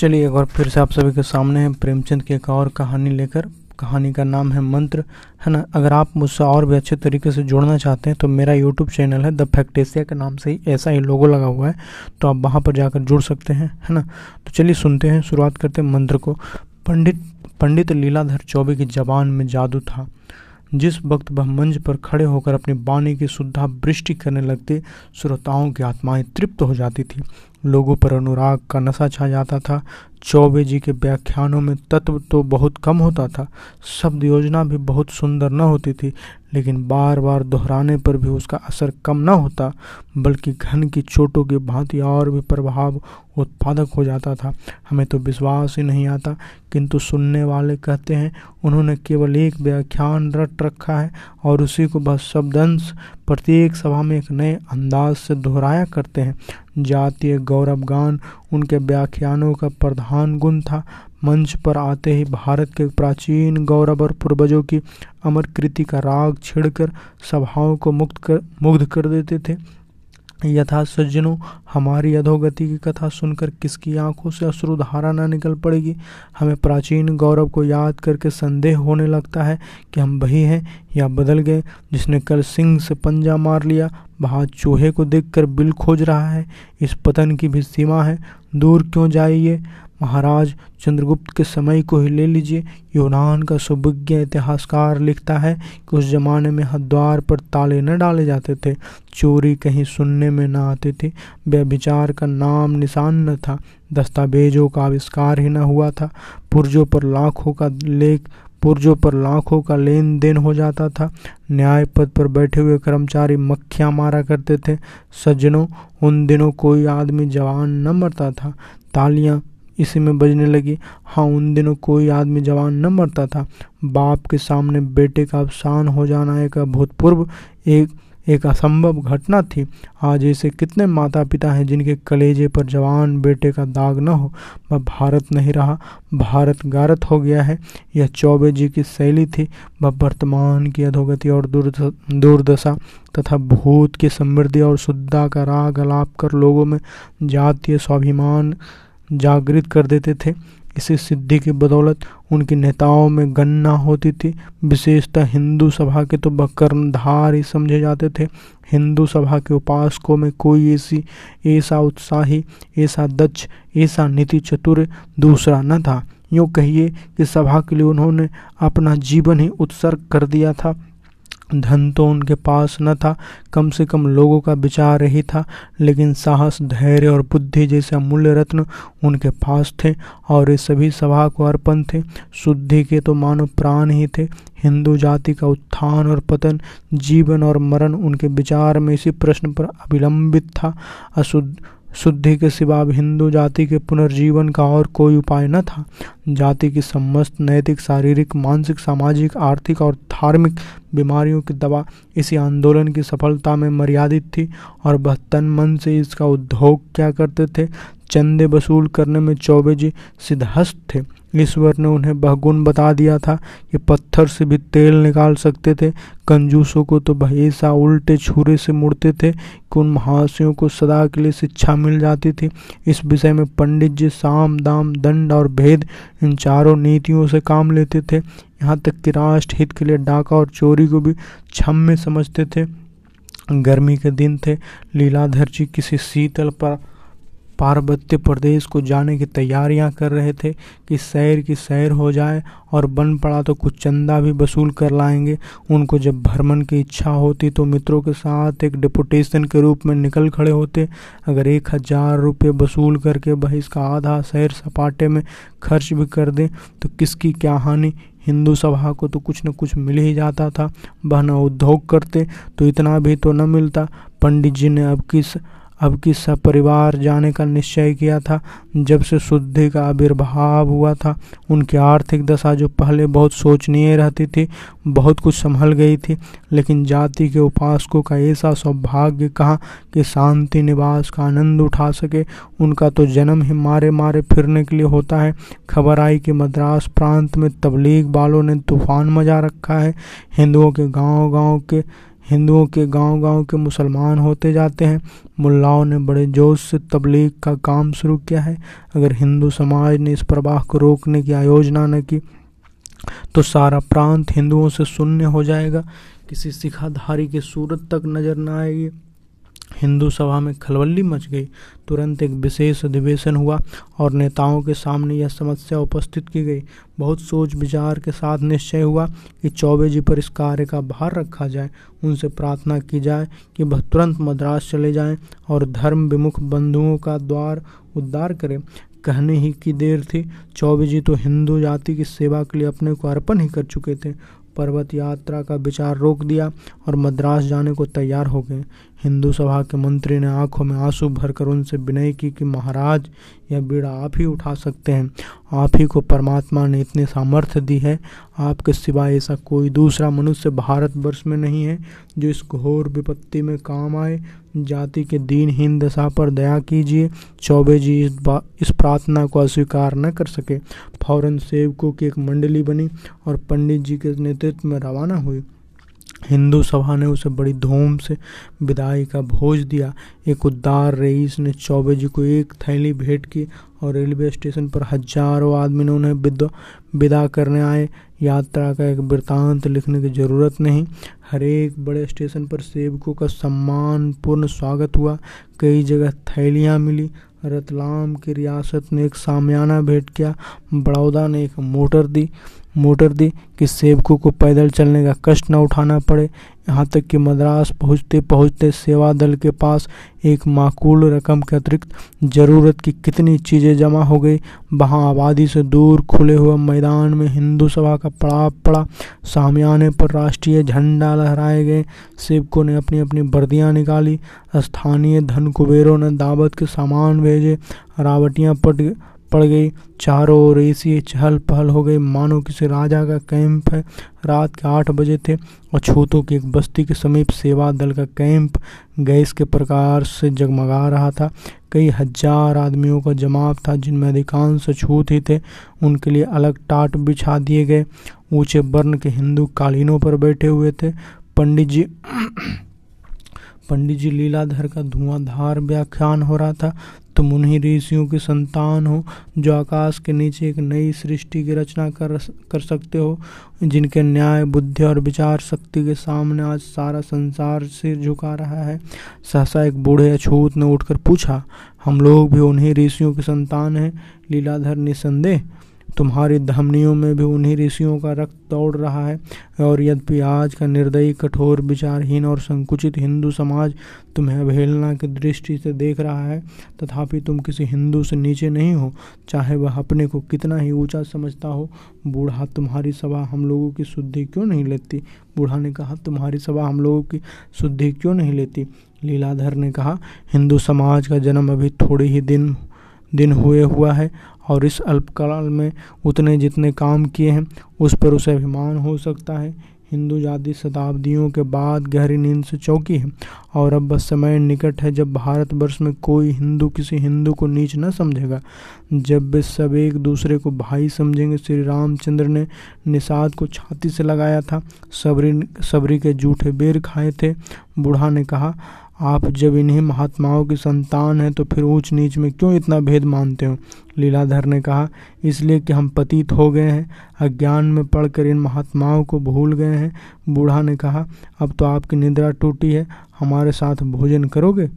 चलिए एक बार फिर से आप सभी के सामने है प्रेमचंद की एक और कहानी लेकर। कहानी का नाम है मंत्र, है ना। अगर आप मुझसे और भी अच्छे तरीके से जुड़ना चाहते हैं तो मेरा यूट्यूब चैनल है द फैक्टेसिया के नाम से ही ऐसा ही लोगो लगा हुआ है, तो आप वहाँ पर जाकर जुड़ सकते हैं, है ना। तो चलिए सुनते हैं, शुरुआत करते हैं मंत्र को। पंडित लीलाधर चौबे की जबान में जादू था। जिस वक्त वह मंच पर खड़े होकर अपनी वाणी की शुद्धा वृष्टि करने लगते, श्रोताओं की आत्माएं तृप्त हो जाती थी, लोगों पर अनुराग का नशा छा जाता था। चौबे जी के व्याख्यानों में तत्व तो बहुत कम होता था, शब्द योजना भी बहुत सुंदर न होती थी, लेकिन बार बार दोहराने पर भी उसका असर कम न होता, बल्कि घन की चोटों की भांति और भी प्रभाव उत्पादक हो जाता था। हमें तो विश्वास ही नहीं आता, किंतु सुनने वाले कहते हैं उन्होंने केवल एक व्याख्यान रट रखा है और उसी को बस शब्दंश प्रत्येक सभा में एक नए अंदाज से दोहराया करते हैं। जातीय गौरवगान उनके व्याख्यानों का प्रधान गुण था। मंच पर आते ही भारत के प्राचीन गौरव और पूर्वजों की अमर कृति का राग छिड़कर सभाओं को मुग्ध कर देते थे। यथा सज्जनों, हमारी अधोगति की कथा सुनकर किसकी आंखों से अश्रुधारा न निकल पड़ेगी। हमें प्राचीन गौरव को याद करके संदेह होने लगता है कि हम वही हैं या बदल गए। जिसने कल सिंह से पंजा मार लिया, वहाँ चूहे को देखकर बिल खोज रहा है। इस पतन की भी सीमा है, दूर क्यों जाइए। महाराज चंद्रगुप्त के समय को ही ले लीजिए। यूनान का सुविज्ञ इतिहासकार लिखता है कि उस जमाने में हरिद्वार पर ताले न डाले जाते थे, चोरी कहीं सुनने में न आती थी, व्यभिचार का नाम निशान न था, दस्तावेजों का आविष्कार ही न हुआ था, पुर्जों पर लाखों का लेन देन हो जाता था, न्याय पद पर बैठे हुए कर्मचारी मक्खियाँ मारा करते थे। सज्जनों, उन दिनों कोई आदमी जवान न मरता था। तालियाँ इसी में बजने लगी। हाँ, उन दिनों कोई आदमी जवान न मरता था। बाप के सामने बेटे का अवसान हो जाना एक अभूतपूर्व एक असंभव घटना थी। आज ऐसे कितने माता पिता हैं जिनके कलेजे पर जवान बेटे का दाग न हो। वह भारत नहीं रहा, भारत गारत हो गया है। यह चौबे जी की शैली थी। वह वर्तमान की अधोगति और दुर्दशा तथा भूत की समृद्धि और शुद्धता का राग अलाप कर लोगों में जातीय स्वाभिमान जागृत कर देते थे। इसी सिद्धि की बदौलत उनके नेताओं में गणना होती थी। विशेषतः हिंदू सभा के तो कर्णधार ही समझे जाते थे। हिंदू सभा के उपासकों में कोई ऐसा उत्साही, ऐसा दक्ष, ऐसा नीति चतुर दूसरा न था। यूँ कहिए कि सभा के लिए उन्होंने अपना जीवन ही उत्सर्ग कर दिया था। धन तो उनके पास न था, कम से कम लोगों का विचार ही था, लेकिन साहस, धैर्य और बुद्धि जैसे अमूल्य रत्न उनके पास थे और ये सभी सभा को अर्पण थे। शुद्धि के तो मानव प्राण ही थे। हिंदू जाति का उत्थान और पतन, जीवन और मरण उनके विचार में इसी प्रश्न पर अभिलंबित था। शुद्धि के सिवा हिंदू जाति के पुनर्जीवन का और कोई उपाय न था। जाति की समस्त नैतिक, शारीरिक, मानसिक, सामाजिक, आर्थिक और धार्मिक बीमारियों की दवा इसी आंदोलन की सफलता में मर्यादित थी और वह तन मन से इसका उद्योग क्या करते थे। चंदे वसूल करने में चौबे जी सिद्धहस्त थे। ईश्वर ने उन्हें वह गुण बता दिया था कि पत्थर से भी तेल निकाल सकते थे। कंजूसों को तो भैसा उल्टे छुरे से मुड़ते थे कि उन महाशयों को सदा के लिए शिक्षा मिल जाती थी। इस विषय में पंडित जी साम, दाम, दंड और भेद, इन चारों नीतियों से काम लेते थे। यहाँ तक कि राष्ट्र हित के लिए डाका और चोरी को भी क्षम्य समझते थे। गर्मी के दिन थे। लीलाधर जी किसी शीतल पर पार्वत्य प्रदेश को जाने की तैयारियां कर रहे थे कि सैर की सैर हो जाए और बन पड़ा तो कुछ चंदा भी वसूल कर लाएंगे। उनको जब भ्रमण की इच्छा होती तो मित्रों के साथ एक डिपुटेशन के रूप में निकल खड़े होते। अगर 1000 रुपये वसूल करके वह इसका आधा सैर सपाटे में खर्च भी कर दें तो किसकी क्या हानि। हिंदू सभा को तो कुछ न कुछ मिल ही जाता था। वह न उद्योग करते तो इतना भी तो न मिलता। पंडित जी ने अब की सपरिवार जाने का निश्चय किया था। जब से शुद्धि का आविर्भाव हुआ था, उनकी आर्थिक दशा जो पहले बहुत शोचनीय रहती थी, बहुत कुछ संभल गई थी। लेकिन जाति के उपासकों का ऐसा सौभाग्य कहाँ कि शांति निवास का आनंद उठा सके। उनका तो जन्म ही मारे मारे फिरने के लिए होता है। खबर आई कि मद्रास प्रांत में तबलीग वालों ने तूफान मचा रखा है। हिंदुओं के गाँव गाँव के हिंदुओं के गांव-गांव के मुसलमान होते जाते हैं। मुल्लाओं ने बड़े जोश से तबलीग का काम शुरू किया है। अगर हिंदू समाज ने इस प्रवाह को रोकने की आयोजना न की तो सारा प्रांत हिंदुओं से शून्य हो जाएगा, किसी सिखाधारी की सूरत तक नजर न आएगी। हिंदू सभा में खलबली मच गई। तुरंत एक विशेष अधिवेशन हुआ और नेताओं के सामने यह समस्या उपस्थित की गई। बहुत सोच विचार के साथ निश्चय हुआ कि चौबे जी पर इस कार्य का भार रखा जाए। उनसे प्रार्थना की जाए कि वह तुरंत मद्रास चले जाएं और धर्म विमुख बंधुओं का द्वार उद्धार करें। कहने ही की देर थी, चौबे जी तो हिंदू जाति की सेवा के लिए अपने को अर्पण ही कर चुके थे। पर्वत यात्रा का विचार रोक दिया और मद्रास जाने को तैयार हो गए। हिंदू सभा के मंत्री ने आंखों में आंसू भरकर उनसे विनय की कि महाराज, यह बीड़ा आप ही उठा सकते हैं। आप ही को परमात्मा ने इतने सामर्थ्य दी है। आपके सिवाय ऐसा कोई दूसरा मनुष्य भारतवर्ष में नहीं है जो इस घोर विपत्ति में काम आए। जाति के दीनहीन दशा पर दया कीजिए। चौबे जी इस प्रार्थना को अस्वीकार न कर सके। फौरन सेवकों की एक मंडली बनी और पंडित जी के नेतृत्व में रवाना हुई। हिंदू सभा ने उसे बड़ी धूम से विदाई का भोज दिया। एक उदार रईस ने चौबे जी को एक थैली भेंट की और रेलवे स्टेशन पर हजारों आदमी ने उन्हें विदा करने आए। यात्रा का एक वृत्तांत लिखने की ज़रूरत नहीं। हर एक बड़े स्टेशन पर सेवकों का सम्मानपूर्ण स्वागत हुआ। कई जगह थैलियाँ मिली। रतलाम की रियासत ने एक सामियाना भेंट किया। बड़ौदा ने एक मोटर दी कि सेवकों को पैदल चलने का कष्ट न उठाना पड़े। यहाँ तक कि मद्रास पहुँचते पहुँचते सेवा दल के पास एक माकूल रकम के अतिरिक्त ज़रूरत की कितनी चीज़ें जमा हो गई। वहाँ आबादी से दूर खुले हुए मैदान में हिंदू सभा का पड़ाव पड़ा। सामियाने पर राष्ट्रीय झंडा लहराए गए। सेवकों ने अपनी अपनी वर्दियाँ निकाली। स्थानीय धन कुबेरों ने दावत के सामान भेजे। रावटियाँ पड़ गई। चारों ओर ऐसी चहल पहल हो गई मानो किसी राजा का कैंप है। रात के 8 बजे थे और छूतों की एक बस्ती के समीप सेवा दल का कैंप गैस के प्रकाश से जगमगा रहा था। कई हजार आदमियों का जमाव था, जिनमें अधिकांश छूत ही थे। उनके लिए अलग टाट बिछा दिए गए। ऊंचे वर्ण के हिंदू कालीनों पर बैठे हुए थे। पंडित जी लीलाधर का धुआंधार व्याख्यान हो रहा था। तुम उन्हीं ऋषियों की संतान हो जो आकाश के नीचे एक नई सृष्टि की रचना कर सकते हो, जिनके न्याय बुद्धि और विचार शक्ति के सामने आज सारा संसार से झुका रहा है। सहसा एक बूढ़े अछूत ने उठकर पूछा, हम लोग भी उन्हीं ऋषियों की संतान हैं? लीलाधर निसंदेह, तुम्हारी धमनियों में भी उन्हीं ऋषियों का रक्त दौड़ रहा है। और यद्यपि आज का निर्दयी, कठोर, विचारहीन और संकुचित हिंदू समाज तुम्हें अवहेलना की दृष्टि से देख रहा है, तथापि तुम किसी हिंदू से नीचे नहीं हो, चाहे वह अपने को कितना ही ऊंचा समझता हो। बूढ़ा, तुम्हारी सभा हम लोगों की शुद्धि क्यों नहीं लेती? बूढ़ा ने कहा, तुम्हारी सभा हम लोगों की शुद्धि क्यों नहीं लेती? लीलाधर ने कहा, हिंदू समाज का जन्म अभी थोड़े ही दिन हुआ है और इस अल्पकाल में उतने जितने काम किए हैं उस पर उसे अभिमान हो सकता है। हिंदू जाति शताब्दियों के बाद गहरी नींद से चौंकी है और अब बस समय निकट है जब भारतवर्ष में कोई हिंदू किसी हिंदू को नीच न समझेगा। जब वे सब एक दूसरे को भाई समझेंगे। श्री रामचंद्र ने निषाद को छाती से लगाया था। सबरी के जूठे बेर खाए थे। बूढ़ा ने कहा, आप जब इन्हीं महात्माओं की संतान हैं तो फिर ऊंच नीच में क्यों इतना भेद मानते हो? लीलाधर ने कहा, इसलिए कि हम पतित हो गए हैं, अज्ञान में पड़कर इन महात्माओं को भूल गए हैं। बूढ़ा ने कहा, अब तो आपकी निद्रा टूटी है, हमारे साथ भोजन करोगे?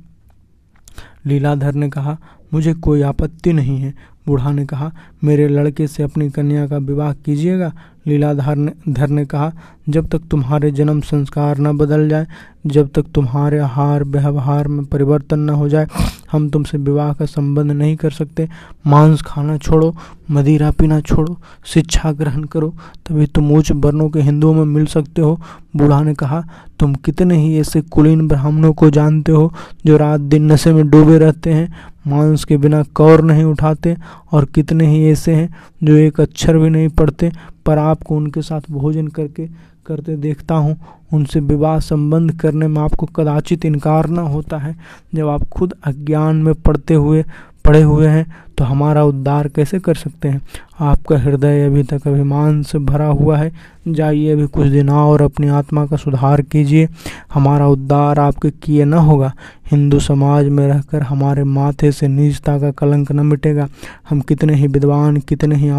लीलाधर ने कहा, मुझे कोई आपत्ति नहीं है। बूढ़ा ने कहा, मेरे लड़के से अपनी कन्या का विवाह कीजिएगा। लीलाधर ने कहा, जब तक तुम्हारे जन्म संस्कार न बदल जाए, जब तक तुम्हारे आहार व्यवहार में परिवर्तन न हो जाए, हम तुमसे विवाह का संबंध नहीं कर सकते। मांस खाना छोड़ो, मदिरा पीना छोड़ो, शिक्षा ग्रहण करो, तभी तुम उच्च वर्णों के हिंदुओं में मिल सकते हो। बूढ़ा ने कहा, तुम कितने ही ऐसे कुलीन ब्राह्मणों को जानते हो जो रात दिन नशे में डूबे रहते हैं, मांस के बिना कौर नहीं उठाते, और कितने ही ऐसे हैं जो एक अक्षर भी नहीं पढ़ते, पर आपको उनके साथ भोजन करते देखता हूँ। उनसे विवाह संबंध करने में आपको कदाचित इनकार न होता है। जब आप खुद अज्ञान में पड़ते हुए पड़े हुए हैं तो हमारा उद्धार कैसे कर सकते हैं। आपका हृदय अभी तक अभिमान से भरा हुआ है, जाइए अभी कुछ दिन और अपनी आत्मा का सुधार कीजिए, हमारा उद्धार आपके किए न होगा। हिंदू समाज में रहकर हमारे माथे से नीचता का कलंक न मिटेगा। हम कितने ही विद्वान, कितने ही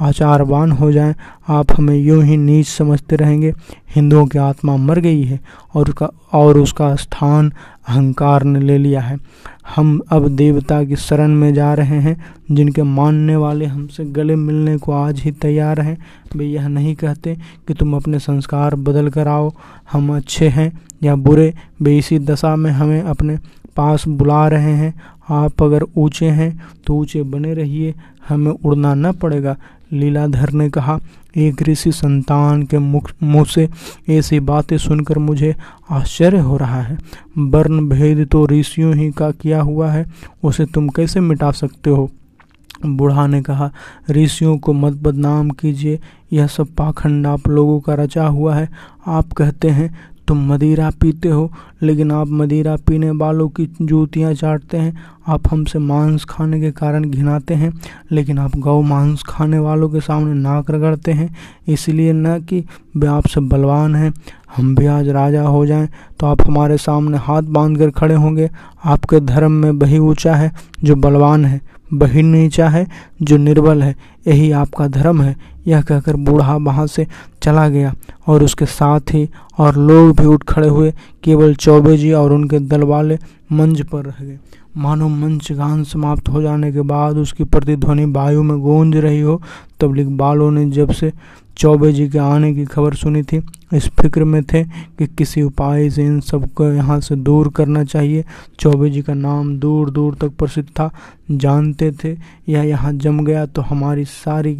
आचारवान हो जाएं, आप हमें यूं ही नीच समझते रहेंगे। हिंदुओं की आत्मा मर गई है और उसका स्थान अहंकार ने ले लिया है। हम अब देवता की शरण में जा रहे हैं, जिनके मानने वाले हमसे गले मिलने को आज ही तैयार हैं। वे यह नहीं कहते कि तुम अपने संस्कार बदल कर आओ, हम अच्छे हैं या बुरे। वे इसी दशा में हमें अपने पास बुला रहे हैं। आप अगर ऊंचे हैं तो ऊंचे बने रहिए, हमें उड़ना न पड़ेगा। लीलाधर ने कहा, एक ऋषि संतान के मुँह से ऐसी बातें सुनकर मुझे आश्चर्य हो रहा है। वर्ण भेद तो ऋषियों ही का किया हुआ है, उसे तुम कैसे मिटा सकते हो। बूढ़ा ने कहा, ऋषियों को मत बदनाम कीजिए, यह सब पाखंड आप लोगों का रचा हुआ है। आप कहते हैं तुम मदिरा पीते हो, लेकिन आप मदिरा पीने वालों की जूतियाँ चाटते हैं। आप हमसे मांस खाने के कारण घिनाते हैं, लेकिन आप गौ मांस खाने वालों के सामने नाक रगड़ते हैं, इसलिए न कि वे आपसे बलवान हैं। हम भी आज राजा हो जाएं तो आप हमारे सामने हाथ बांधकर खड़े होंगे। आपके धर्म में वही ऊंचा है जो बलवान है, वही नीचा है जो निर्बल है, यही आपका धर्म है। यह कहकर बूढ़ा वहाँ से चला गया और उसके साथ ही और लोग भी उठ खड़े हुए। केवल चौबे जी और उनके दल वाले मंच पर रह गए। मानो मंच गान समाप्त हो जाने के बाद उसकी प्रतिध्वनि वायु में गूंज रही हो। तबलीग वालों ने जब से चौबे जी के आने की खबर सुनी थी, इस फिक्र में थे कि किसी उपाय से इन सबको यहाँ से दूर करना चाहिए। चौबे जी का नाम दूर दूर तक प्रसिद्ध था, जानते थे यह यहाँ जम गया तो हमारी सारी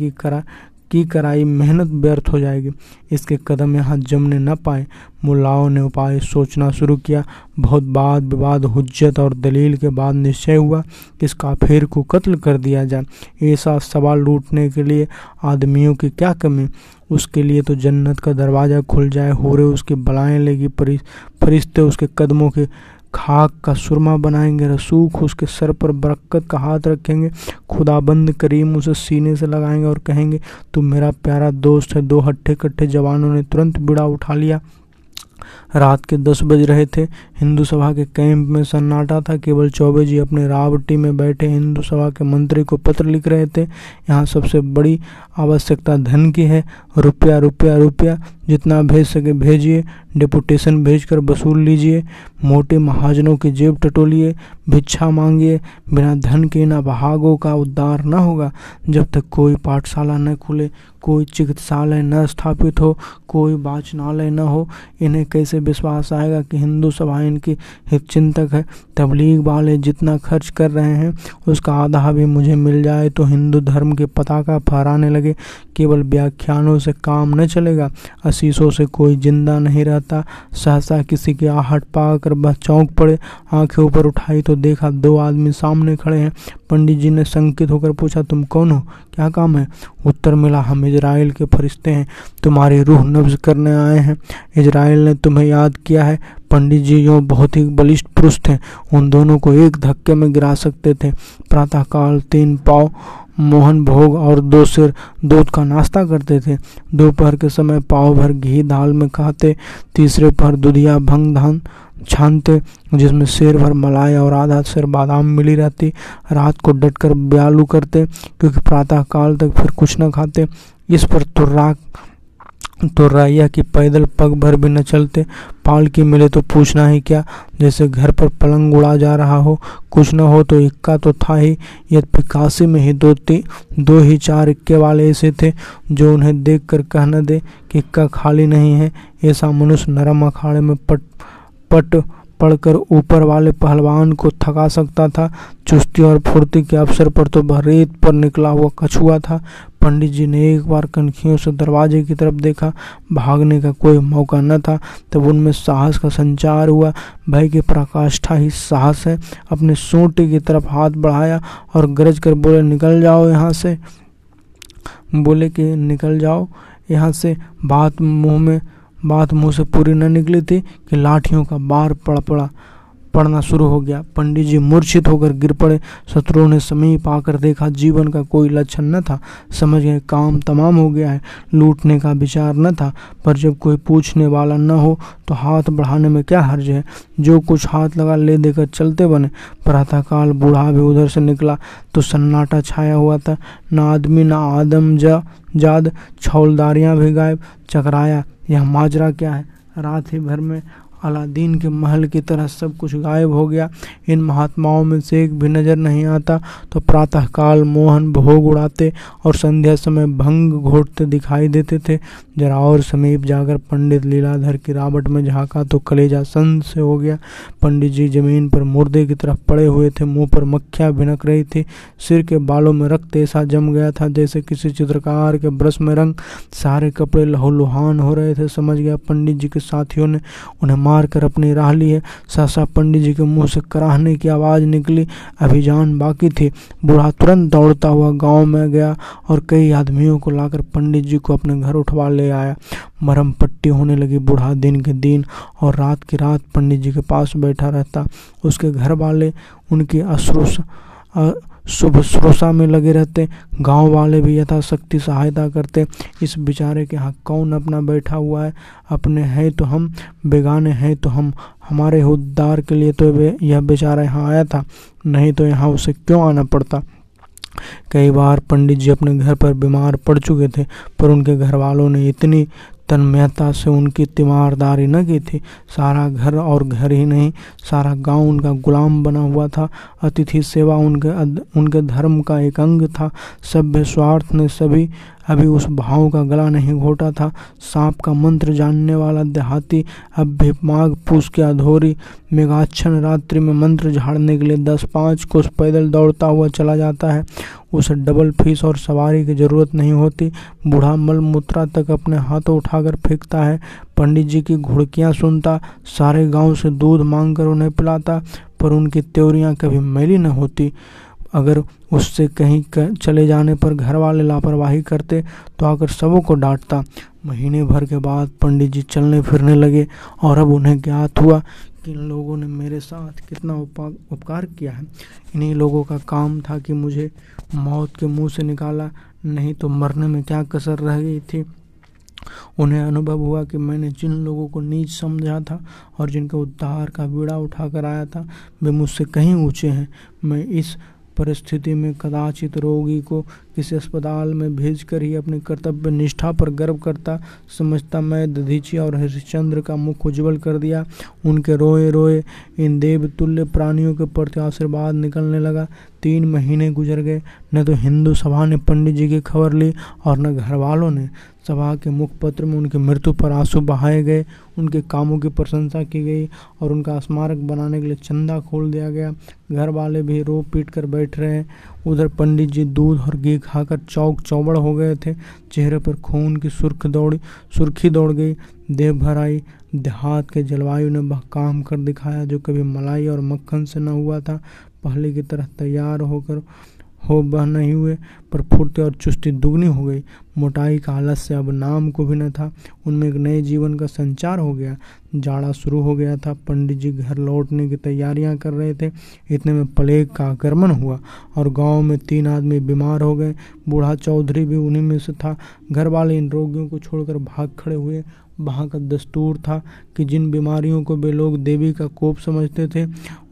की कराई मेहनत व्यर्थ हो जाएगी। इसके कदम यहाँ जमने न पाए। मुल्लाओं ने उपाय सोचना शुरू किया। बहुत वाद विवाद, हुज्जत और दलील के बाद निश्चय हुआ कि इस काफिर को कत्ल कर दिया जाए। ऐसा सवाल लूटने के लिए आदमियों की क्या कमी, उसके लिए तो जन्नत का दरवाज़ा खुल जाए। होरे उसकी बलाएँ लेगी, फरिश्ते उसके कदमों के खाक का सुरमा बनाएंगे, रसूख उसके सर पर बरकत का हाथ रखेंगे, खुदाबंद करीम उसे सीने से लगाएंगे और कहेंगे तू मेरा प्यारा दोस्त है। दो हट्ठे कट्ठे जवानों ने तुरंत बिड़ा उठा लिया। रात के 10 बज रहे थे। हिंदू सभा के कैंप में सन्नाटा था। केवल चौबे जी अपने रावटी में बैठे हिंदू सभा के मंत्री को पत्र लिख रहे थे। यहाँ सबसे बड़ी आवश्यकता धन की है। रुपया रुपया रुपया जितना भेज सके भेजिए, डिपुटेशन भेजकर वसूल लीजिए, मोटे महाजनों की जेब टटोलिए, भिक्षा मांगिए। बिना धन के इन अभागों का उद्धार न होगा। जब तक कोई पाठशाला न खुले, कोई चिकित्सालय न स्थापित हो, कोई वाचनालय न हो, इन्हें कैसे विश्वास आएगा कि हिंदू सभा इनकी हितचिंतक है। तबलीग वाले जितना खर्च कर रहे हैं उसका आधा भी मुझे मिल जाए तो हिंदू धर्म के पताका फहराने लगे। केवल व्याख्यानों से काम न चलेगा, शीशों से कोई जिंदा नहीं रहता। सहसा किसी की आहट पाकर वह चौंक पड़े। आंखें ऊपर उठाई तो देखा दो आदमी सामने खड़े हैं। पंडित जी ने संकित होकर पूछा, तुम कौन हो, क्या काम है। उत्तर मिला, हम इजराइल के फरिश्ते हैं, तुम्हारी रूह नब्ज करने आए हैं, इजराइल ने तुम्हें याद किया है। पंडित जी यों बहुत ही बलिष्ठ पुरुष थे, उन दोनों को एक धक्के में गिरा सकते थे। प्रातःकाल 3 पाव मोहन भोग और 2 सिर दूध का नाश्ता करते थे। दोपहर के समय पाव भर घी दाल में खाते। तीसरे पर दुधिया भंग धान छानते, जिसमें शेर भर मलाई और आधा शेर बादाम मिली रहती। रात को डटकर ब्यालू करते, क्योंकि प्रातःकाल तक फिर कुछ न खाते। इस पर तुर्राइया की पैदल पग भर भी न चलते। पालकी मिले तो पूछना ही क्या, जैसे घर पर पलंग उड़ा जा रहा हो। कुछ न हो तो इक्का तो था ही, यद पिकासी में ही 2 ही 4 इक्के वाले ऐसे थे जो उन्हें देखकर कह न दे कि इक्का खाली नहीं है। ऐसा मनुष्य नरम अखाड़े में पड़ कर ऊपर वाले पहलवान को थका सकता था। चुस्ती और फुर्ती के अवसर पर तो वह रेत पर निकला हुआ कछुआ था। पंडित जी ने एक बार कनखियों से दरवाजे की तरफ देखा, भागने का कोई मौका न था। तब उनमें साहस का संचार हुआ। भय की पराकाष्ठा ही साहस है। अपने सोटे की तरफ हाथ बढ़ाया और गरज कर बोले, निकल जाओ यहाँ से। बात मुँह से पूरी न निकली थी कि लाठियों का बार पड़ पड़ा पड़ना शुरू हो गया। पंडित जी मूर्छित होकर गिर पड़े। शत्रुओं ने समय पाकर देखा जीवन का कोई लक्षण न था, समझ गए काम तमाम हो गया है। लूटने का विचार न था, पर जब कोई पूछने वाला न हो तो हाथ बढ़ाने में क्या हर्ज है। जो कुछ हाथ लगा ले देकर चलते बने। प्रातःकाल बूढ़ा भी उधर से निकला तो सन्नाटा छाया हुआ था। ना आदमी ना आदम जाद, छौलदारियाँ भी गायब। चकराया, यह माजरा क्या है। रात ही भर में अलादीन के महल की तरह सब कुछ गायब हो गया। इन महात्माओं में से एक भी नजर नहीं आता। तो प्रातःकाल मोहन भोग उड़ाते और संध्या समय भंग घोटते दिखाई देते थे। जरा और समीप जाकर पंडित लीलाधर की रावट में झांका तो कलेजा सन से हो गया। पंडित जी जमीन पर मुर्दे की तरफ पड़े हुए थे। मुंह पर मक्खियाँ भिनक रही थी। सिर के बालों में रक्त ऐसा जम गया था जैसे किसी चित्रकार के ब्रश में रंग। सारे कपड़े लहूलुहान हो रहे थे। समझ गया पंडित जी के साथियों ने उन्हें मारकर अपनी राह ली है। सासा पंडित जी के मुंह से कराहने की आवाज़ निकली। अभियान बाकी थी। बूढ़ा तुरंत दौड़ता हुआ गांव में गया और कई आदमियों को लाकर पंडित जी को अपने घर उठवा ले आया। मरहम पट्टी होने लगी। बूढ़ा दिन के दिन और रात की रात पंडित जी के पास बैठा रहता। उसके घर वाले उनकी शुभ श्रोषा में लगे रहते। गांव वाले भी यथाशक्ति सहायता करते। इस बेचारे के यहाँ कौन अपना बैठा हुआ है। अपने हैं तो हम, बेगाने हैं तो हम। हमारे उद्धार के लिए तो यह बेचारा यहाँ आया था, नहीं तो यहाँ उसे क्यों आना पड़ता। कई बार पंडित जी अपने घर पर बीमार पड़ चुके थे, पर उनके घर वालों ने इतनी तन्मयता से उनकी तीमारदारी न की थी। सारा घर और घर ही नहीं, सारा गांव उनका गुलाम बना हुआ था। अतिथि सेवा उनके धर्म का एक अंग था। सभ्य स्वार्थ ने सभी अभी उस भाव का गला नहीं घोटा था। सांप का मंत्र जानने वाला देहाती अब भी माघ पूस के अधोरी मेघाच्छन रात्रि में मंत्र झाड़ने के लिए 10-5 कोस पैदल दौड़ता हुआ चला जाता है। उसे डबल फीस और सवारी की जरूरत नहीं होती। बूढ़ा मलमूत्रा तक अपने हाथों उठाकर फेंकता है। पंडित जी की घुड़कियाँ सुनता। सारे गांव से दूध मांगकर उन्हें पिलाता, पर उनकी त्योरियाँ कभी मैली न होती। अगर उससे कहीं चले जाने पर घर वाले लापरवाही करते तो आकर सबों को डांटता। महीने भर के बाद पंडित जी चलने फिरने लगे और अब उन्हें ज्ञात हुआ कि इन लोगों ने मेरे साथ कितना उपकार किया है। इन्हीं लोगों का काम था कि मुझे मौत के मुंह से निकाला, नहीं तो मरने में क्या कसर रह गई थी। उन्हें अनुभव हुआ कि मैंने जिन लोगों को नीच समझा था और जिनके उद्धार का बीड़ा उठा कर आया था, वे मुझसे कहीं ऊँचे हैं। मैं इस परिस्थिति में कदाचित रोगी को किसी अस्पताल में भेजकर ही अपने कर्तव्य निष्ठा पर गर्व करता। समझता मैं दधीची और हरिश्चंद्र का मुख उज्ज्वल कर दिया। उनके रोए रोए इन देवतुल्य प्राणियों के प्रति आशीर्वाद निकलने लगा। 3 महीने गुजर गए। न तो हिंदू सभा ने पंडित जी की खबर ली और न घर वालों ने। सभा के मुखपत्र में उनकी मृत्यु पर आंसू बहाए गए, उनके कामों की प्रशंसा की गई और उनका स्मारक बनाने के लिए चंदा खोल दिया गया। घर वाले भी रो पीट कर बैठ रहे। उधर पंडित जी दूध और घी खाकर चौक चौबड़ हो गए थे। चेहरे पर खून की सुर्खी दौड़ गई। देह भर आई। देहात के जलवायु ने बहकाम कर दिखाया, जो कभी मलाई और मक्खन से न हुआ था। पहले की तरह तैयार होकर बह नहीं हुए, पर फुर्ती और चुस्ती दुगनी हो गई। मोटाई का आलस्य अब नाम को भी न था। उनमें एक नए जीवन का संचार हो गया। जाड़ा शुरू हो गया था। पंडित जी घर लौटने की तैयारियां कर रहे थे। इतने में प्लेग का आक्रमण हुआ और गांव में 3 आदमी बीमार हो गए। बूढ़ा चौधरी भी उन्हीं में से था। घर वाले इन रोगियों को छोड़कर भाग खड़े हुए। वहाँ का दस्तूर था कि जिन बीमारियों को वे लोग देवी का कोप समझते थे,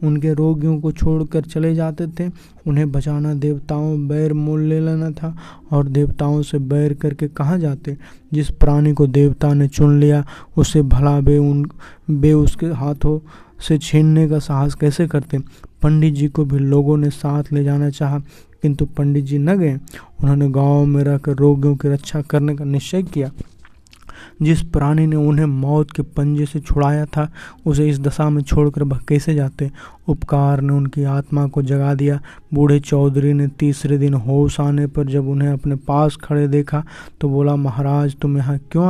उनके रोगियों को छोड़कर चले जाते थे। उन्हें बचाना देवताओं बैर मोल ले लेना था, और देवताओं से बैर करके कहाँ जाते। जिस प्राणी को देवता ने चुन लिया, उसे भला बे उसके हाथों से छीनने का साहस कैसे करते। पंडित जी को भी लोगों ने साथ ले जाना चाहा, किंतु पंडित जी न गए। उन्होंने गाँव में रहकर रोगियों की रक्षा करने का निश्चय किया। जिस प्राणी ने उन्हें मौत के पंजे से छुड़ाया था, उसे इस दशा में छोड़कर वह कैसे जाते। उपकार ने उनकी आत्मा को जगा दिया। बूढ़े चौधरी ने तीसरे दिन होश आने पर जब उन्हें अपने पास खड़े देखा तो बोला, महाराज तुम यहाँ क्यों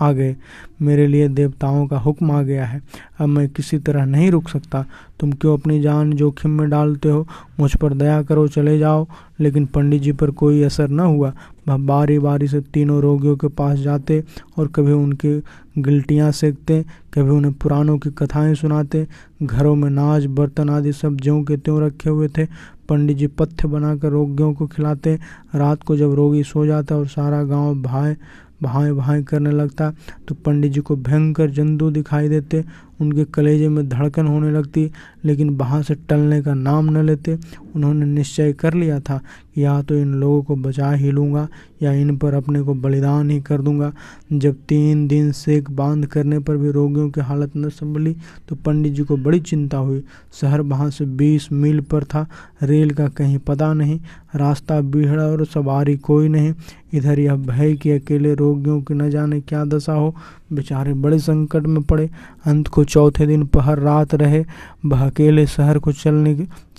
आ गए। मेरे लिए देवताओं का हुक्म आ गया है। अब मैं किसी तरह नहीं रुक सकता। तुम क्यों अपनी जान जोखिम में डालते हो। मुझ पर दया करो, चले जाओ। लेकिन पंडित जी पर कोई असर न हुआ। वह बारी बारी से तीनों रोगियों के पास जाते और कभी उनके गिल्टियाँ सेकते, कभी उन्हें पुराणों की कथाएं सुनाते। घरों में नाज बर्तन आदि सब ज्यों के त्यों रखे हुए थे। पंडित जी पथ्य बनाकर रोगियों को खिलाते। रात को जब रोगी सो जाता और सारा गांव भाए भाई भाई करने लगता तो पंडित जी को भयंकर जंतु दिखाई देते। उनके कलेजे में धड़कन होने लगती, लेकिन वहाँ से टलने का नाम न लेते। उन्होंने निश्चय कर लिया था कि या तो इन लोगों को बचा ही लूँगा या इन पर अपने को बलिदान ही कर दूँगा। जब 3 दिन सेक बांध करने पर भी रोगियों की हालत न संभली तो पंडित जी को बड़ी चिंता हुई। शहर वहाँ से 20 मील पर था। रेल का कहीं पता नहीं, रास्ता बिगड़ा और सवारी कोई नहीं। इधर यह भय कि अकेले रोगियों की न जाने क्या दशा हो। बेचारे बड़े संकट में पड़े। अंत को 4थे दिन पहर रात रहे। वह अकेले शहर को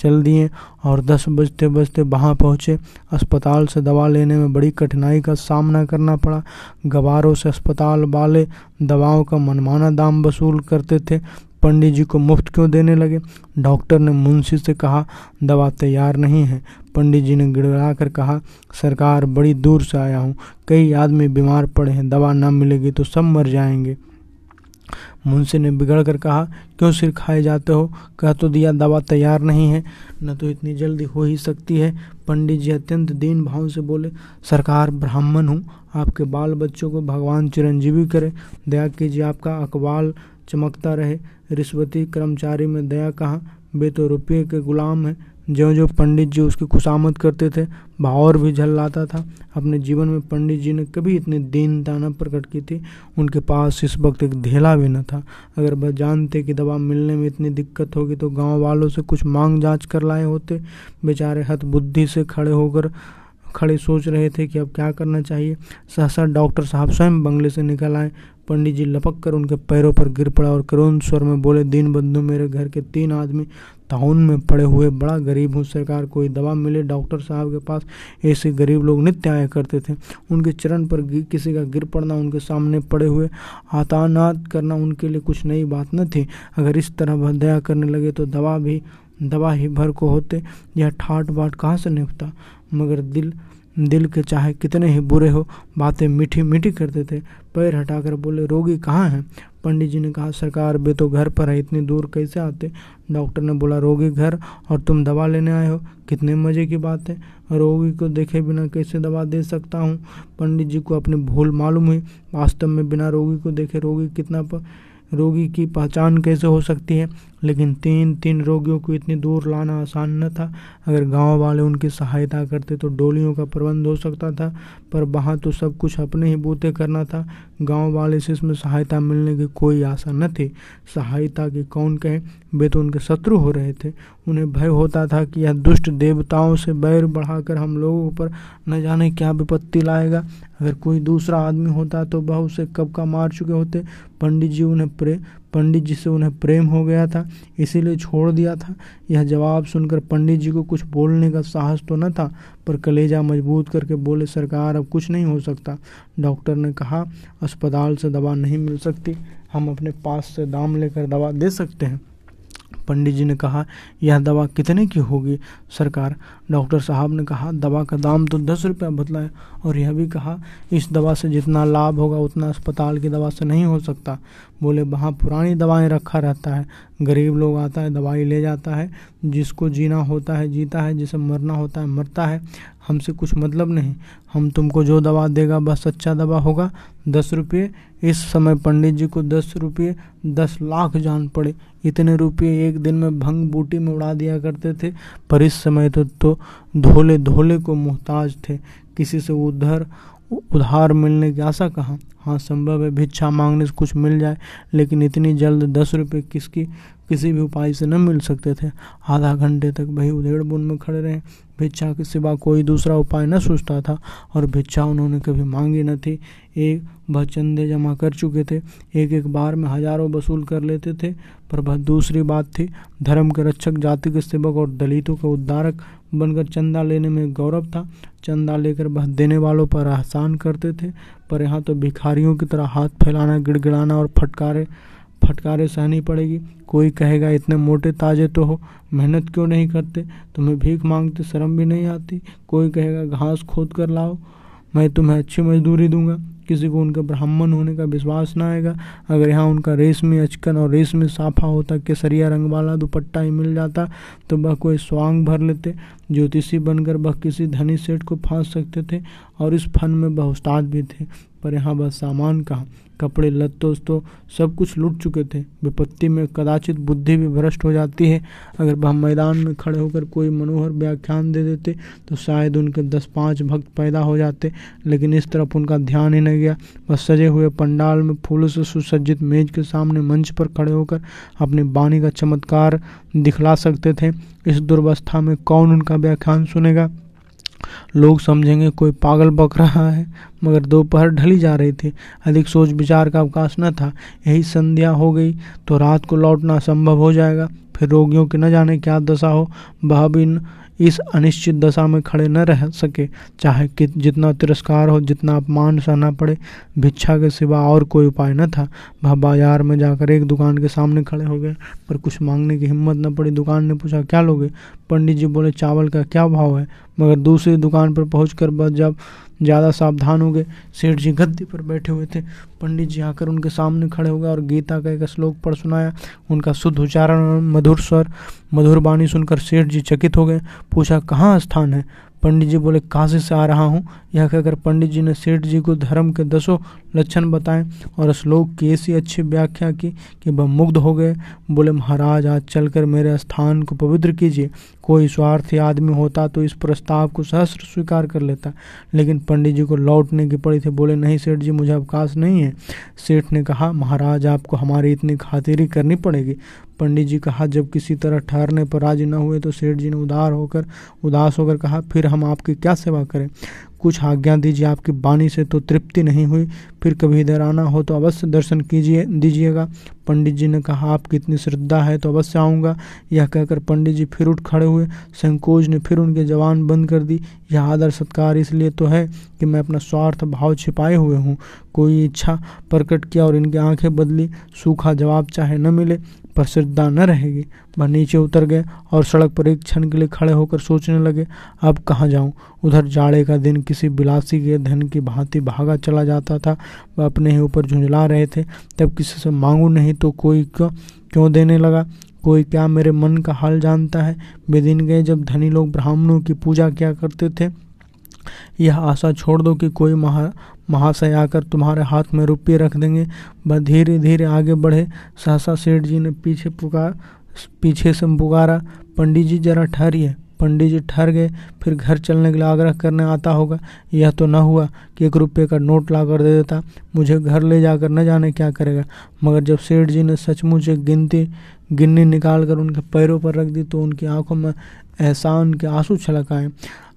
चल दिए और 10 बजते बजते वहाँ पहुँचे। अस्पताल से दवा लेने में बड़ी कठिनाई का सामना करना पड़ा। गवारों से अस्पताल वाले दवाओं का मनमाना दाम वसूल करते थे। पंडित जी को मुफ्त क्यों देने लगे? डॉक्टर ने मुंशी से कहा, दवा तैयार नहीं है। पंडित जी ने गिड़गिड़ा कर कहा, सरकार बड़ी दूर से आया हूँ, कई आदमी बीमार पड़े हैं, दवा ना मिलेगी तो सब मर जाएंगे। मुंशी ने बिगड़ कर कहा, क्यों सिर खाए जाते हो? कह तो दिया दवा तैयार नहीं है, न तो इतनी जल्दी हो ही सकती है। पंडित जी अत्यंत दीन भाव से बोले, सरकार ब्राह्मण हूँ, आपके बाल बच्चों को भगवान चिरंजीवी करे, दया कीजिए। आपका अकबाल चमकता रहे। रिश्वती कर्मचारी में दया कहाँ? वे तो रुपये के गुलाम हैं। ज्यों ज्यों पंडित जी उसकी खुशामद करते थे वह और भी झल्लाता था। अपने जीवन में पंडित जी ने कभी इतनी दीनता न प्रकट की थी। उनके पास इस वक्त एक धेला भी न था। अगर वह जानते कि दवा मिलने में इतनी दिक्कत होगी तो गांव वालों से कुछ मांग जांच कर लाए होते। बेचारे हतबुद्धि से खड़े सोच रहे थे कि अब क्या करना चाहिए। सहसा डॉक्टर साहब स्वयं बंगले से निकल आए। पंडित जी लपक कर उनके पैरों पर गिर पड़ा और करुण स्वर में बोले, दीनबंधु, मेरे घर के 3 आदमी टाउन में पड़े हुए, बड़ा गरीब हूँ, सरकार कोई दवा मिले। डॉक्टर साहब के पास ऐसे गरीब लोग नित्य आया करते थे। उनके चरण पर किसी का गिर पड़ना, उनके सामने पड़े हुए हाथानात करना उनके लिए कुछ नई बात न थी। अगर इस तरह वह दया करने लगे तो दवा ही भर को होते। यह ठाट बाट कहाँ से निपटा? मगर दिल के चाहे कितने ही बुरे हो, बातें मीठी मीठी करते थे। पैर हटाकर बोले, रोगी कहाँ हैं? पंडित जी ने कहा, सरकार वे तो घर पर है, इतनी दूर कैसे आते? डॉक्टर ने बोला, रोगी घर और तुम दवा लेने आए हो, कितने मज़े की बात है। रोगी को देखे बिना कैसे दवा दे सकता हूँ? पंडित जी को अपनी भूल मालूम हुई। वास्तव में बिना रोगी को देखे रोगी की पहचान कैसे हो सकती है? लेकिन 3 रोगियों को इतनी दूर लाना आसान न था। अगर गांव वाले उनकी सहायता करते तो डोलियों का प्रबंध हो सकता था, पर वहाँ तो सब कुछ अपने ही बूते करना था। गांव वाले से इसमें सहायता मिलने की कोई आशा न थी। सहायता की कौन कहे, वे तो उनके शत्रु हो रहे थे। उन्हें भय होता था कि यह दुष्ट देवताओं से बैर बढ़ाकर हम लोगों पर न जाने क्या विपत्ति लाएगा। अगर कोई दूसरा आदमी होता तो वह उसे कब का मार चुके होते। पंडित जी से उन्हें प्रेम हो गया था, इसीलिए छोड़ दिया था। यह जवाब सुनकर पंडित जी को कुछ बोलने का साहस तो न था, पर कलेजा मजबूत करके बोले, सरकार अब कुछ नहीं हो सकता। डॉक्टर ने कहा, अस्पताल से दवा नहीं मिल सकती, हम अपने पास से दाम लेकर दवा दे सकते हैं। पंडित जी ने कहा, यह दवा कितने की होगी सरकार? डॉक्टर साहब ने कहा, दवा का दाम तो 10 रुपया बतलाया, और यह भी कहा, इस दवा से जितना लाभ होगा उतना अस्पताल की दवा से नहीं हो सकता। बोले, वहाँ पुरानी दवाएं रखा रहता है, गरीब लोग आता है दवाई ले जाता है, जिसको जीना होता है जीता है, जिसे मरना होता है मरता है, हमसे कुछ मतलब नहीं। हम तुमको जो दवा देगा वह सच्चा दवा होगा। 10 रुपये। इस समय पंडित जी को 10 रुपये 10 लाख जान पड़े। इतने रुपये एक दिन में भंग बूटी में उड़ा दिया करते थे, पर इस समय तो धोले धोले को मोहताज थे। किसी से उधार मिलने की आशा कहाँ? हाँ, संभव है भिक्षा मांगने से कुछ मिल जाए, लेकिन इतनी जल्द 10 रुपये किसी भी उपाय से न मिल सकते थे। आधा घंटे तक वही उधेड़ बुन में खड़े रहे। भिक्षा के सिवा कोई दूसरा उपाय न सोचता था, और भिक्षा उन्होंने कभी मांगी न थी। एक वह चंदे जमा कर चुके थे, एक एक बार में हजारों वसूल कर लेते थे, पर वह दूसरी बात थी। धर्म के रक्षक, जाति के सेवक और दलितों के उद्धारक बनकर चंदा लेने में गौरव था। चंदा लेकर वह देने वालों पर एहसान करते थे, पर यहाँ तो भिखारियों की तरह हाथ फैलाना, गिड़गिड़ाना और फटकारे सहनी पड़ेगी। कोई कहेगा, इतने मोटे ताजे तो हो, मेहनत क्यों नहीं करते? तुम्हें भीख मांगते शर्म भी नहीं आती। कोई कहेगा, घास खोद कर लाओ। मैं तुम्हें अच्छी मजदूरी दूंगा। किसी को उनका ब्राह्मण होने का विश्वास ना आएगा। अगर यहाँ उनका रेशमी अचकन और रेशमी साफा होता, केसरिया रंग वाला दुपट्टा ही मिल जाता तो वह कोई स्वांग भर लेते। ज्योतिषी बनकर वह किसी धनी सेठ को फांस सकते थे और इस फन में वह उस्ताद भी थे। पर यहाँ वह सामान कहाँ, कपड़े लत्तों तो सब कुछ लूट चुके थे। विपत्ति में कदाचित बुद्धि भी भ्रष्ट हो जाती है। अगर वह मैदान में खड़े होकर कोई मनोहर व्याख्यान दे देते तो शायद उनके 10-5 भक्त पैदा हो जाते, लेकिन इस तरफ उनका ध्यान ही नहीं गया। वह सजे हुए पंडाल में फूलों से सुसज्जित मेज के सामने मंच पर खड़े होकर अपनी वाणी का चमत्कार दिखला सकते थे। इस दुर्वस्था में कौन उनका व्याख्यान सुनेगा? लोग समझेंगे कोई पागल बक रहा है। मगर दोपहर ढली जा रही थी, अधिक सोच विचार का अवकाश न था। यही संध्या हो गई तो रात को लौटना संभव हो जाएगा। फिर रोगियों की न जाने क्या दशा हो। वह भी इस अनिश्चित दशा में खड़े न रह सके, चाहे कि जितना तिरस्कार हो, जितना अपमान सहना पड़े। भिक्षा के सिवा और कोई उपाय न था। वह बाजार में जाकर एक दुकान के सामने खड़े हो गए, पर कुछ मांगने की हिम्मत न पड़ी। दुकान ने पूछा, क्या लोगे? पंडित जी बोले, चावल का क्या भाव है? मगर दूसरी दुकान पर पहुंचकर वह जब ज़्यादा सावधान हो गए। सेठ जी गद्दी पर बैठे हुए थे। पंडित जी आकर उनके सामने खड़े हो गए और गीता का एक श्लोक पढ़ सुनाया। उनका शुद्ध उच्चारण और मधुर स्वर, मधुर वाणी सुनकर सेठ जी चकित हो गए। पूछा, कहाँ स्थान है? पंडित जी बोले, काशी से आ रहा हूँ। यह कहकर पंडित जी ने सेठ जी को धर्म के 10 लक्षण बताएं और श्लोक की ऐसी अच्छी व्याख्या की कि वह मुग्ध हो गए। बोले, महाराज, आज चलकर मेरे स्थान को पवित्र कीजिए। कोई स्वार्थी आदमी होता तो इस प्रस्ताव को सहस्र स्वीकार कर लेता, लेकिन पंडित जी को लौटने की पड़ी थी। बोले, नहीं सेठ जी, मुझे अवकाश नहीं है। सेठ ने कहा, महाराज, आपको हमारी इतनी खातिरी करनी पड़ेगी। पंडित जी कहा, जब किसी तरह ठहरने पर राजी न हुए तो सेठ जी ने उदास होकर कहा, फिर हम आपकी क्या सेवा करें? कुछ आज्ञा दीजिए। आपकी वाणी से तो तृप्ति नहीं हुई, फिर कभी इधर आना हो तो अवश्य दर्शन कीजिए दीजिएगा। पंडित जी ने कहा, आपकी इतनी श्रद्धा है तो अवश्य आऊँगा। यह कहकर पंडित जी फिर उठ खड़े हुए। संकोच ने फिर उनके जवान बंद कर दी। यह आदर सत्कार इसलिए तो है कि मैं अपना स्वार्थ भाव छिपाए हुए हूँ। कोई इच्छा प्रकट किया और इनकी आंखें बदली। सूखा जवाब चाहे न मिले पर श्रद्धा न रहेगी। वह नीचे उतर गए और सड़क पर एक क्षण के लिए खड़े होकर सोचने लगे, अब कहाँ जाऊँ? उधर जाड़े का दिन किसी बिलासी के धन की भांति भागा चला जाता था। वह अपने ही ऊपर झुंझला रहे थे। तब किसी से मांगू नहीं तो कोई क्यों देने लगा? कोई क्या मेरे मन का हाल जानता है? वे दिन गए जब धनी लोग ब्राह्मणों की पूजा किया करते थे। यह आशा छोड़ दो कि कोई महाशय आकर तुम्हारे हाथ में रुपये रख देंगे। वह धीरे धीरे आगे बढ़े। सहसा सेठ जी ने पीछे से पुकारा, पंडित जी जरा ठहरिए। पंडित जी ठहर गए। फिर घर चलने के लिए आग्रह करने आता होगा। यह तो न हुआ कि 1 रुपये का नोट लाकर दे देता, मुझे घर ले जाकर न जाने क्या करेगा। मगर जब सेठ जी ने सचमुच एक गिन्नी निकाल कर उनके पैरों पर रख दी तो उनकी आंखों में एहसान के आंसू छलक आए।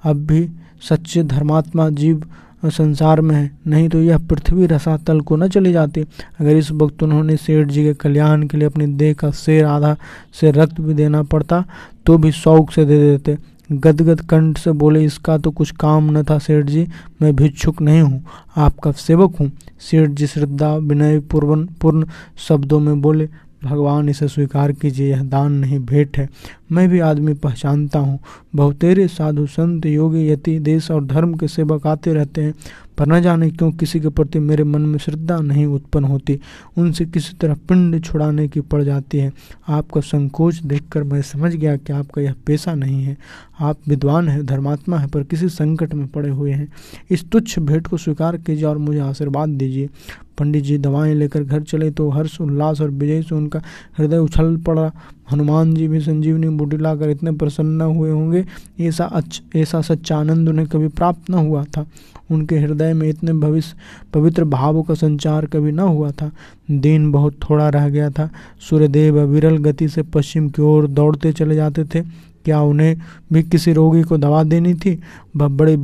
अब भी सच्चे धर्मात्मा जीव संसार में है, नहीं तो यह पृथ्वी रसातल को न चली जाती। अगर इस वक्त उन्होंने सेठ जी के कल्याण के लिए अपनी देह का शेर आधा से रक्त भी देना पड़ता तो भी शौक से दे देते। गदगद कंठ से बोले, इसका तो कुछ काम न था सेठ जी, मैं भिक्षुक नहीं हूँ, आपका सेवक हूँ। सेठ जी श्रद्धा विनय पूर्ण शब्दों में बोले, भगवान इसे स्वीकार कीजिए, यह दान नहीं भेंट है। मैं भी आदमी पहचानता हूँ। बहुतेरे साधु संत योगी यति देश और धर्म के सेवक आते रहते हैं, पर न जाने क्यों किसी के प्रति मेरे मन में श्रद्धा नहीं उत्पन्न होती। उनसे किसी तरह पिंड छुड़ाने की पड़ जाती है। आपका संकोच देखकर मैं समझ गया कि आपका यह पेशा नहीं है। आप विद्वान हैं, धर्मात्मा हैं, पर किसी संकट में पड़े हुए हैं। इस तुच्छ भेंट को स्वीकार कीजिए और मुझे आशीर्वाद दीजिए। पंडित जी दवाएं लेकर घर चले तो हर्ष उल्लास और विजय से उनका हृदय उछल पड़ा। हनुमान जी भी संजीवनी बूटी लाकर इतने प्रसन्न हुए होंगे, ऐसा सच्चा आनंद उन्हें कभी प्राप्त न हुआ था। उनके हृदय में इतने पवित्र भावों का संचार कभी न हुआ था। दिन बहुत थोड़ा रह गया था। सूर्यदेव अविरल गति से पश्चिम की ओर दौड़ते चले जाते थे। क्या उन्हें भी किसी रोगी को दवा देनी थी? वह बड़े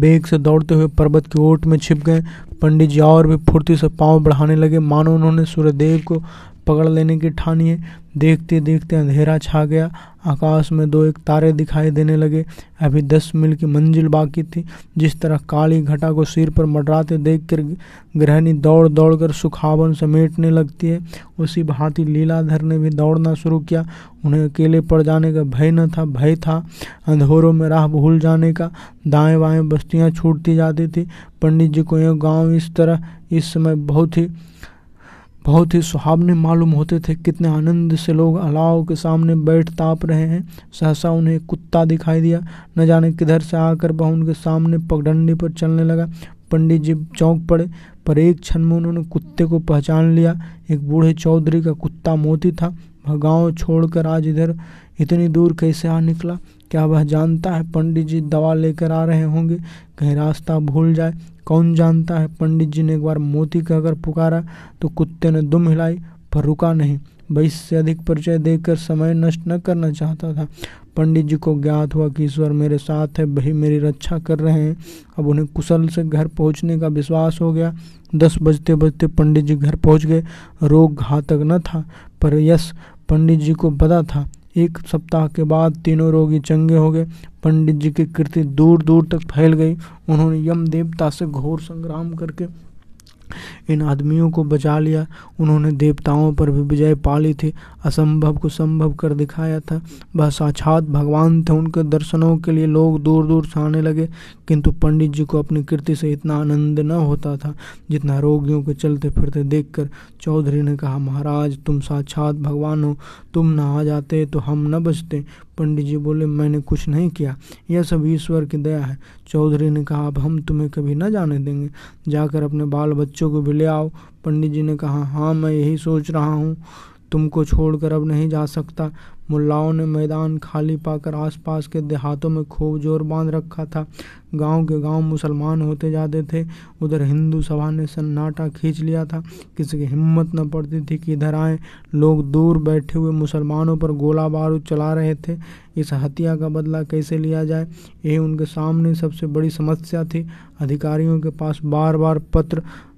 बेग से दौड़ते हुए पर्वत की ओट में छिप गए। पंडित जी और भी फुर्ती से पांव बढ़ाने लगे, मानो उन्होंने सूर्यदेव को पकड़ लेने की ठानी है। देखते देखते अंधेरा छा गया, आकाश में दो एक तारे दिखाई देने लगे। अभी 10 मील की मंजिल बाकी थी। जिस तरह काली घटा को सिर पर मडराते देखकर गृहिणी दौड़ दौड़कर सुखावन समेटने लगती है, उसी भांति लीलाधर ने भी दौड़ना शुरू किया। उन्हें अकेले पड़ जाने का भय न था, भय था अंधेरों में राह भूल जाने का। दाएँ बाएँ बस्तियाँ छूटती जाती थी। पंडित जी को यह गाँव इस तरह इस समय बहुत ही सुहावने मालूम होते थे। कितने आनंद से लोग अलाव के सामने बैठ ताप रहे हैं। सहसा उन्हें कुत्ता दिखाई दिया, न जाने किधर से आकर वह उनके सामने पगडंडी पर चलने लगा। पंडित जी चौंक पड़े, पर एक क्षण में उन्होंने कुत्ते को पहचान लिया। एक बूढ़े चौधरी का कुत्ता मोती था। वह गाँव छोड़कर आज इधर इतनी दूर कैसे आ निकला? क्या वह जानता है पंडित जी दवा लेकर आ रहे होंगे? कहीं रास्ता भूल जाए? कौन जानता है। पंडित जी ने एक बार मोती कहकर पुकारा तो कुत्ते ने दुम हिलाई, पर रुका नहीं। 22 से अधिक परिचय देकर समय नष्ट न करना चाहता था। पंडित जी को ज्ञात हुआ कि ईश्वर मेरे साथ है, वही मेरी रक्षा कर रहे हैं। अब उन्हें कुशल से घर पहुंचने का विश्वास हो गया। 10 बजते बजते पंडित जी घर पहुंच गए। रोग घातक न था, पर यश पंडित जी को पता था। एक सप्ताह के बाद तीनों रोगी चंगे हो गए। पंडित जी की कीर्ति दूर दूर तक फैल गई। उन्होंने यम देवता से घोर संग्राम करके इन आदमियों को बचा लिया। उन्होंने देवताओं पर भी विजय पा ली थी। असंभव को संभव कर दिखाया था। वह साक्षात भगवान थे। उनके दर्शनों के लिए लोग दूर दूर से आने लगे। किंतु पंडित जी को अपनी कीर्ति से इतना आनंद न होता था जितना रोगियों के चलते फिरते देखकर। चौधरी ने कहा, महाराज तुम साक्षात भगवान हो, तुम न आ जाते तो हम न बचते। पंडित जी बोले, मैंने कुछ नहीं किया, यह सब ईश्वर की दया है। चौधरी ने कहा, अब हम तुम्हें कभी न जाने देंगे, जाकर अपने बाल बच्चों को भी ले आओ। पंडित जी ने कहा, हाँ मैं यही सोच रहा हूँ, तुमको छोड़कर अब नहीं जा सकता। मुल्लाओं ने मैदान खाली पाकर आसपास के देहातों में खूब जोर बांध रखा था। गांव के गांव मुसलमान होते जाते थे। उधर हिंदू सभा ने सन्नाटा खींच लिया था। किसी की हिम्मत न पड़ती थी कि इधर आए। लोग दूर बैठे हुए मुसलमानों पर गोला बारूद चला रहे थे। इस हत्या का बदला कैसे लिया जाए, यही उनके सामने सबसे बड़ी समस्या थी। अधिकारियों के पास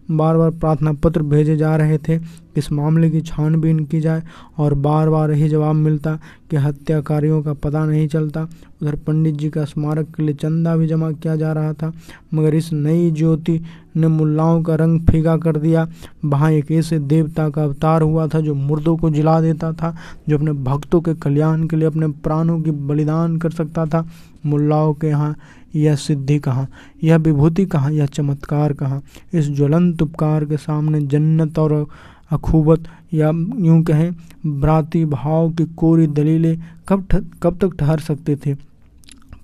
बार बार प्रार्थना पत्र भेजे जा रहे थे। इस मामले की छानबीन की जाए, और बार बार यही जवाब मिलता कि हत्याकारियों का पता नहीं चलता। उधर पंडित जी का स्मारक के लिए चंदा भी जमा किया जा रहा था, मगर इस नई ज्योति ने मुल्लाओं का रंग फीका कर दिया। वहाँ एक ऐसे देवता का अवतार हुआ था जो मुर्दों को जिला देता था, जो अपने भक्तों के कल्याण के लिए अपने प्राणों की बलिदान कर सकता था। मुल्लाओं के यहाँ यह सिद्धि कहाँ, यह विभूति कहाँ, यह चमत्कार कहाँ। इस ज्वलंत उपकार के सामने जन्नत और अखूबत, या यूं कहें भ्रातृ भाव की कोरी दलीलें कब तक ठहर सकते थे।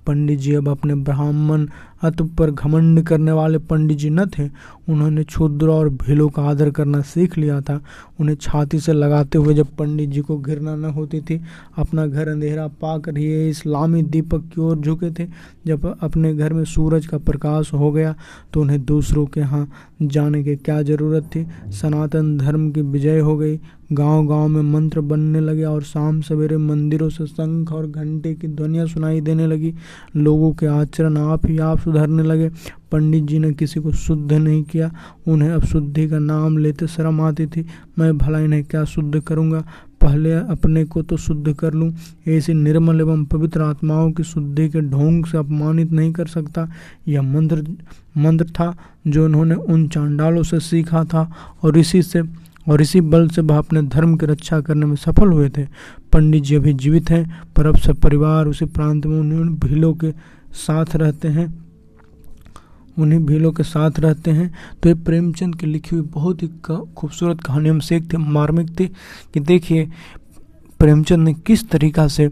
पंडित जी अब अपने ब्राह्मण अत्व पर घमंड करने वाले पंडित जी न थे। उन्होंने क्षुद्र और भीलों का आदर करना सीख लिया था। उन्हें छाती से लगाते हुए जब पंडित जी को घृणा न होती थी। अपना घर अंधेरा पाकर ये इस्लामी दीपक की ओर झुके थे। जब अपने घर में सूरज का प्रकाश हो गया तो उन्हें दूसरों के यहाँ जाने की क्या जरूरत थी। सनातन धर्म की विजय हो गई। गांव-गांव में मंत्र बनने लगे और शाम सवेरे मंदिरों से शंख और घंटे की ध्वनियाँ सुनाई देने लगी। लोगों के आचरण आप ही आप सुधरने लगे। पंडित जी ने किसी को शुद्ध नहीं किया। उन्हें अब शुद्धि का नाम लेते शर्म आती थी। मैं भला इन्हें क्या शुद्ध करूँगा, पहले अपने को तो शुद्ध कर लूँ। ऐसी निर्मल एवं पवित्र आत्माओं की शुद्धि के ढोंग से अपमानित नहीं कर सकता। यह मंत्र था जो उन्होंने उन चांडालों से सीखा था, और इसी बल से वह अपने धर्म की रक्षा करने में सफल हुए थे। पंडित जी अभी जीवित हैं, पर अब सब परिवार उसी प्रांत में उन भीलों के साथ रहते हैं। उन्हीं भीलों के साथ रहते हैं। तो ये प्रेमचंद की लिखी हुई बहुत ही खूबसूरत कहानी हम से एक थी, मार्मिक थी कि देखिए प्रेमचंद ने किस तरीका से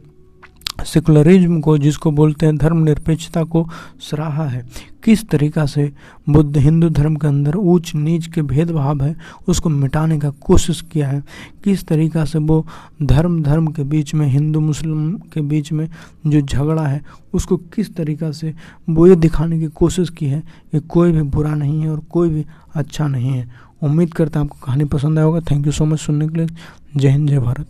सेकुलरिज्म को, जिसको बोलते हैं धर्मनिरपेक्षता को, सराहा है। किस तरीका से बुद्ध हिंदू धर्म के अंदर ऊंच नीच के भेदभाव है उसको मिटाने का कोशिश किया है। किस तरीका से वो धर्म के बीच में, हिंदू मुस्लिम के बीच में जो झगड़ा है उसको किस तरीका से वो ये दिखाने की कोशिश की है कि कोई भी बुरा नहीं है और कोई भी अच्छा नहीं है। उम्मीद करता हूँ आपको कहानी पसंद आया होगा। थैंक यू सो मच सुनने के लिए। जय हिंद, जय भारत।